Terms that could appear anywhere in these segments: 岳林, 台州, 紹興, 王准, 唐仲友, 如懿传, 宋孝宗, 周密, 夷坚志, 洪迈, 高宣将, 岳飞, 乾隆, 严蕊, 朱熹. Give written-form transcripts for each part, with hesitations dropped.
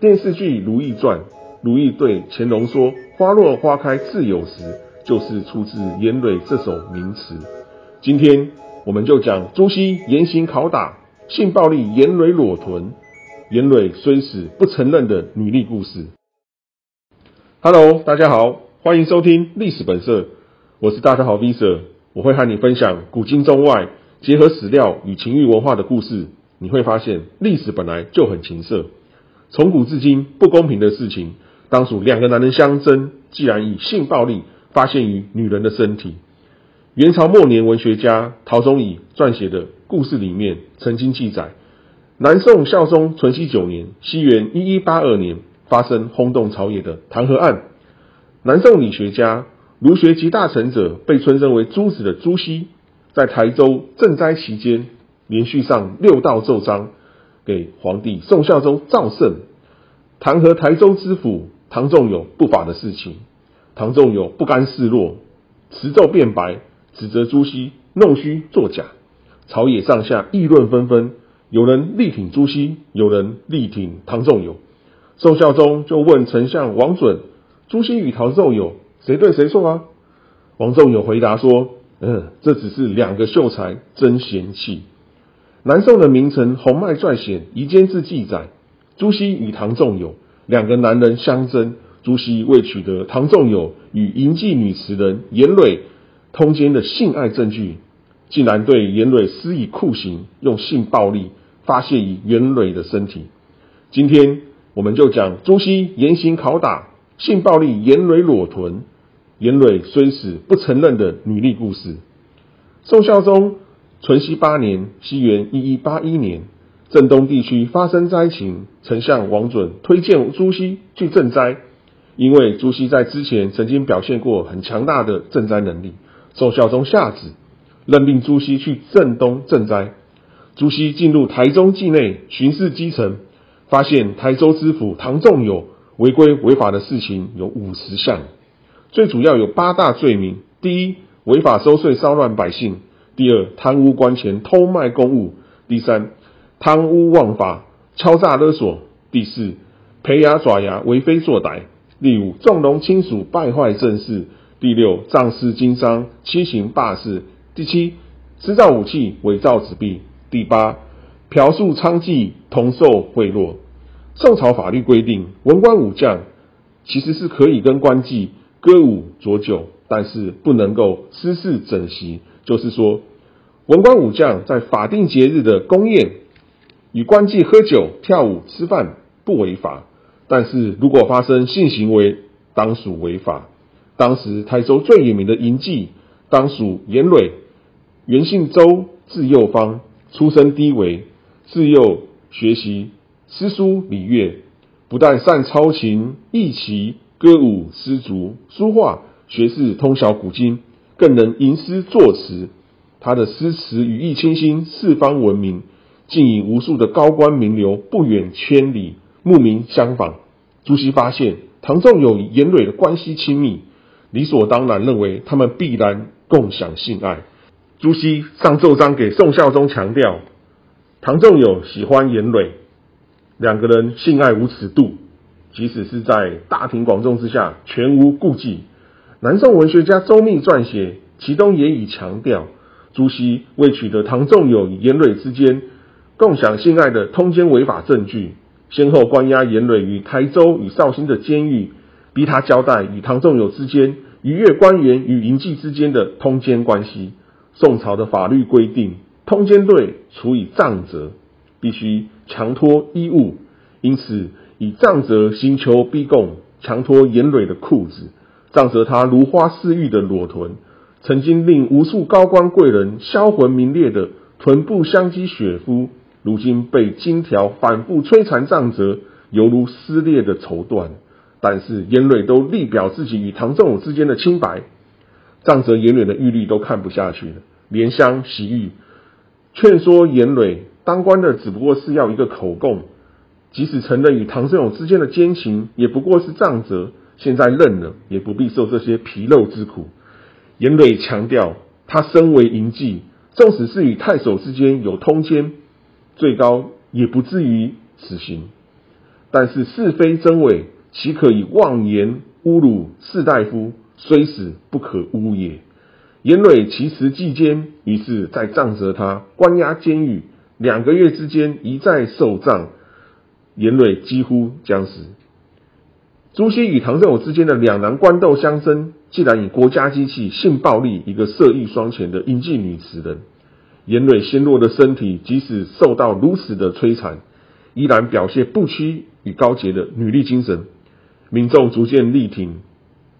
电视剧《如懿传》，如懿对乾隆说花落花开自有时，就是出自严蕊这首名词。今天我们就讲朱熹严刑拷打、性暴力严蕊裸臀，严蕊虽死不承认的女力故事。Hello， 大家好，欢迎收听历史本色，我是大家好 Visa， 我会和你分享古今中外结合史料与情欲文化的故事。你会发现历史本来就很情色，从古至今不公平的事情当属两个男人相争，既然以性暴力发现于女人的身体。元朝末年文学家陶宗乙撰写的故事里面曾经记载，南宋孝宗淳熙9年，西元1182年发生轰动朝野的弹劾案。南宋理学家儒学集大成者，被尊称为朱子的朱熹，在台州赈灾期间连续上6道奏章给皇帝宋孝宗赵晟，弹劾台州知府唐仲友不法的事情。唐仲友不甘示弱，持奏辩白，指责朱熹弄虚作假，朝野上下议论纷纷，有人力挺朱熹，有人力挺唐仲友。宋孝宗就问丞相王准，朱熹与唐仲友谁对谁错啊？王仲友回答说，这只是两个秀才争贤气。南宋的名臣洪迈撰写《夷坚志》记载，朱熹与唐仲友两个男人相争，朱熹为取得唐仲友与淫妓女词人严蕊通奸的性爱证据，竟然对严蕊施以酷刑，用性暴力发泄于严蕊的身体。今天我们就讲朱熹严刑拷打、性暴力严蕊裸臀，严蕊虽死不承认的女力故事。宋孝宗淳熙8年，西元1181年，镇东地区发生灾情，丞相王准推荐朱熹去赈灾，因为朱熹在之前曾经表现过很强大的赈灾能力。宋孝宗下旨任命朱熹去镇东赈灾。朱熹进入台州境内巡视基层，发现台州知府唐仲友违规违法的事情有50项，最主要有8大罪名。第一，违法收税骚乱百姓；第二，贪污官钱偷卖公物；第三，贪污枉法敲诈勒索；第四，陪牙爪牙为非作歹；第五，纵容亲属败坏政事；第六，仗势经商欺行霸市；第七，制造武器伪造纸币；第八，嫖宿娼妓同受贿赂。宋朝法律规定，文官武将其实是可以跟官妓歌舞酌酒，但是不能够私事整席，就是说文官武将在法定节日的公宴与官妓喝酒跳舞吃饭不违法，但是如果发生性行为当属违法。当时台州最有名的淫妓当属严蕊，原姓周，字幼芳，出身低微，自幼学习诗书礼乐，不但善操琴、弈棋、歌舞、诗竹、书画，学识通晓古今，更能吟诗作词，他的诗词语意清新，四方闻名，竟以无数的高官名流不远千里慕名相访。朱熹发现唐仲友与严蕊的关系亲密，理所当然认为他们必然共享性爱。朱熹上奏章给宋孝宗强调，唐仲友喜欢严蕊，两个人性爱无尺度，即使是在大庭广众之下全无顾忌。南宋文学家周密撰写其中也已强调，朱熹为取得唐仲友与严蕊之间共享性爱的通奸违法证据，先后关押严蕊于台州与绍兴的监狱，逼他交代与唐仲友之间、逾越官员与淫妓之间的通奸关系。宋朝的法律规定，通奸罪处以杖责，必须强脱衣物，因此以杖责刑求逼供，强脱严蕊的裤子，杖责他如花似玉的裸臀，曾经令无数高官贵人销魂名裂的臀部相积血肤，如今被金条反复摧残杖责，犹如撕裂的绸缎。但是严蕊都力表自己与唐仲友之间的清白，杖责严蕊的狱吏都看不下去了，怜香惜玉，劝说严蕊，当官的只不过是要一个口供，即使承认与唐仲友之间的奸情，也不过是杖责，现在认了，也不必受这些皮肉之苦。严蕊强调，他身为淫妓，纵使是与太守之间有通奸，最高也不至于死刑。但是是非真伪，岂可以妄言侮辱士大夫？虽死不可污也。严蕊其实计奸，于是再杖责他，关押监狱2个月之间，一再受杖，严蕊几乎将死。朱熹与唐振武之间的两难官斗相争，竟然以国家机器、性暴力一个色艺双全的英俊女词人。严蕊纤弱的身体，即使受到如此的摧残，依然表现不屈与高洁的女力精神。民众逐渐力挺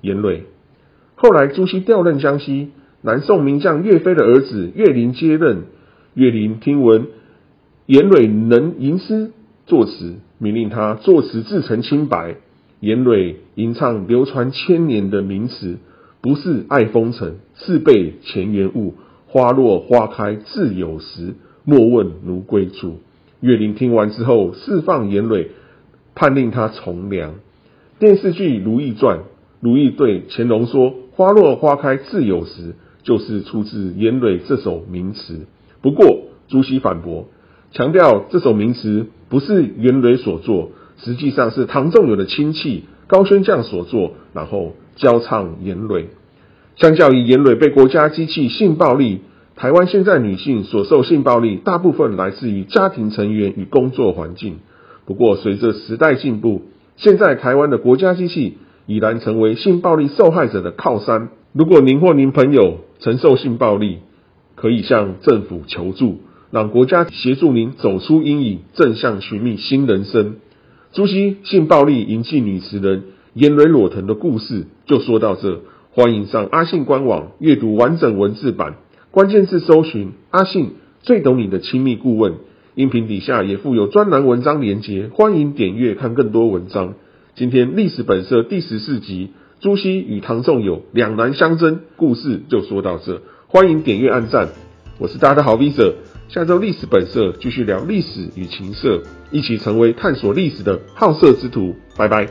严蕊。后来朱熹调任江西，南宋名将岳飞的儿子岳林接任。岳林听闻严蕊能吟诗作词，命令他作词自陈清白。严蕊吟唱流传千年的名词，不是爱风尘，是被前缘物。花落花开自有时，莫问奴归处。岳林听完之后，释放严蕊，判令他从良。电视剧《如懿传》，如懿对乾隆说：“花落花开自有时”，就是出自严蕊这首名词。不过，朱熹反驳，强调这首名词不是严蕊所作，实际上是唐仲友的亲戚高宣将所作，然后教唱严蕊。相较于严蕊被国家机器、性暴力，台湾现在女性所受性暴力大部分来自于家庭成员与工作环境。不过随着时代进步，现在台湾的国家机器已然成为性暴力受害者的靠山。如果您或您朋友承受性暴力，可以向政府求助，让国家协助您走出阴影，正向寻觅新人生。朱熹性暴力淫妓女词人严蕊裸腾的故事就说到这。欢迎上阿信官网阅读完整文字版，关键字搜寻阿信最懂你的亲密顾问，音频底下也附有专栏文章连结，欢迎点阅看更多文章。今天历史本色第14集，朱熹与唐仲友两难相争故事就说到这，欢迎点阅按赞。我是大家的好 Visa， 下周历史本色继续聊历史与情色，一起成为探索历史的好色之徒。拜拜。